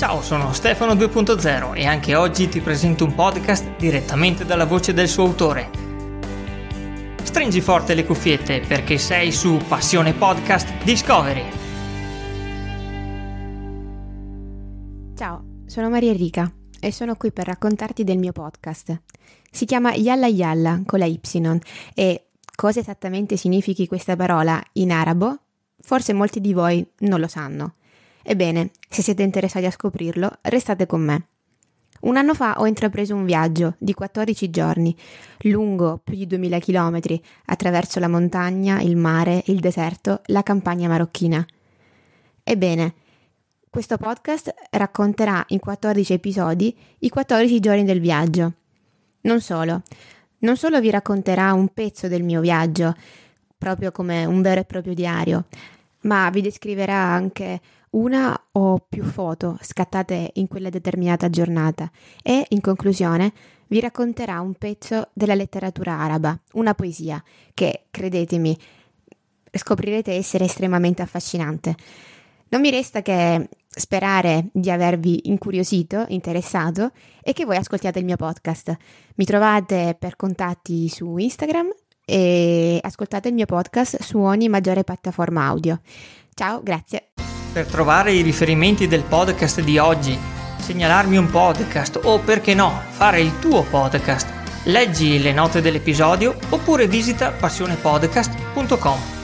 Ciao, sono Stefano 2.0 e anche oggi ti presento un podcast direttamente dalla voce del suo autore. Stringi forte le cuffiette perché sei su Passione Podcast Discovery. Ciao, sono Maria Enrica e sono qui per raccontarti del mio podcast. Si chiama Yalla Yalla con la Y e cosa esattamente significhi questa parola in arabo? Forse molti di voi non lo sanno. Ebbene, se siete interessati a scoprirlo, restate con me. 1 anno fa ho intrapreso un viaggio di 14 giorni, lungo più di 2000 chilometri, attraverso la montagna, il mare, il deserto, la campagna marocchina. Ebbene, questo podcast racconterà in 14 episodi i 14 giorni del viaggio. Non solo vi racconterà un pezzo del mio viaggio, proprio come un vero e proprio diario, ma vi descriverà anche una o più foto scattate in quella determinata giornata e, in conclusione, vi racconterà un pezzo della letteratura araba, una poesia che, credetemi, scoprirete essere estremamente affascinante. Non mi resta che sperare di avervi incuriosito, interessato e che voi ascoltiate il mio podcast. Mi trovate per contatti su Instagram e ascoltate il mio podcast su ogni maggiore piattaforma audio. Ciao, grazie! Per trovare i riferimenti del podcast di oggi, segnalarmi un podcast o, perché no, fare il tuo podcast, leggi le note dell'episodio oppure visita passionepodcast.com.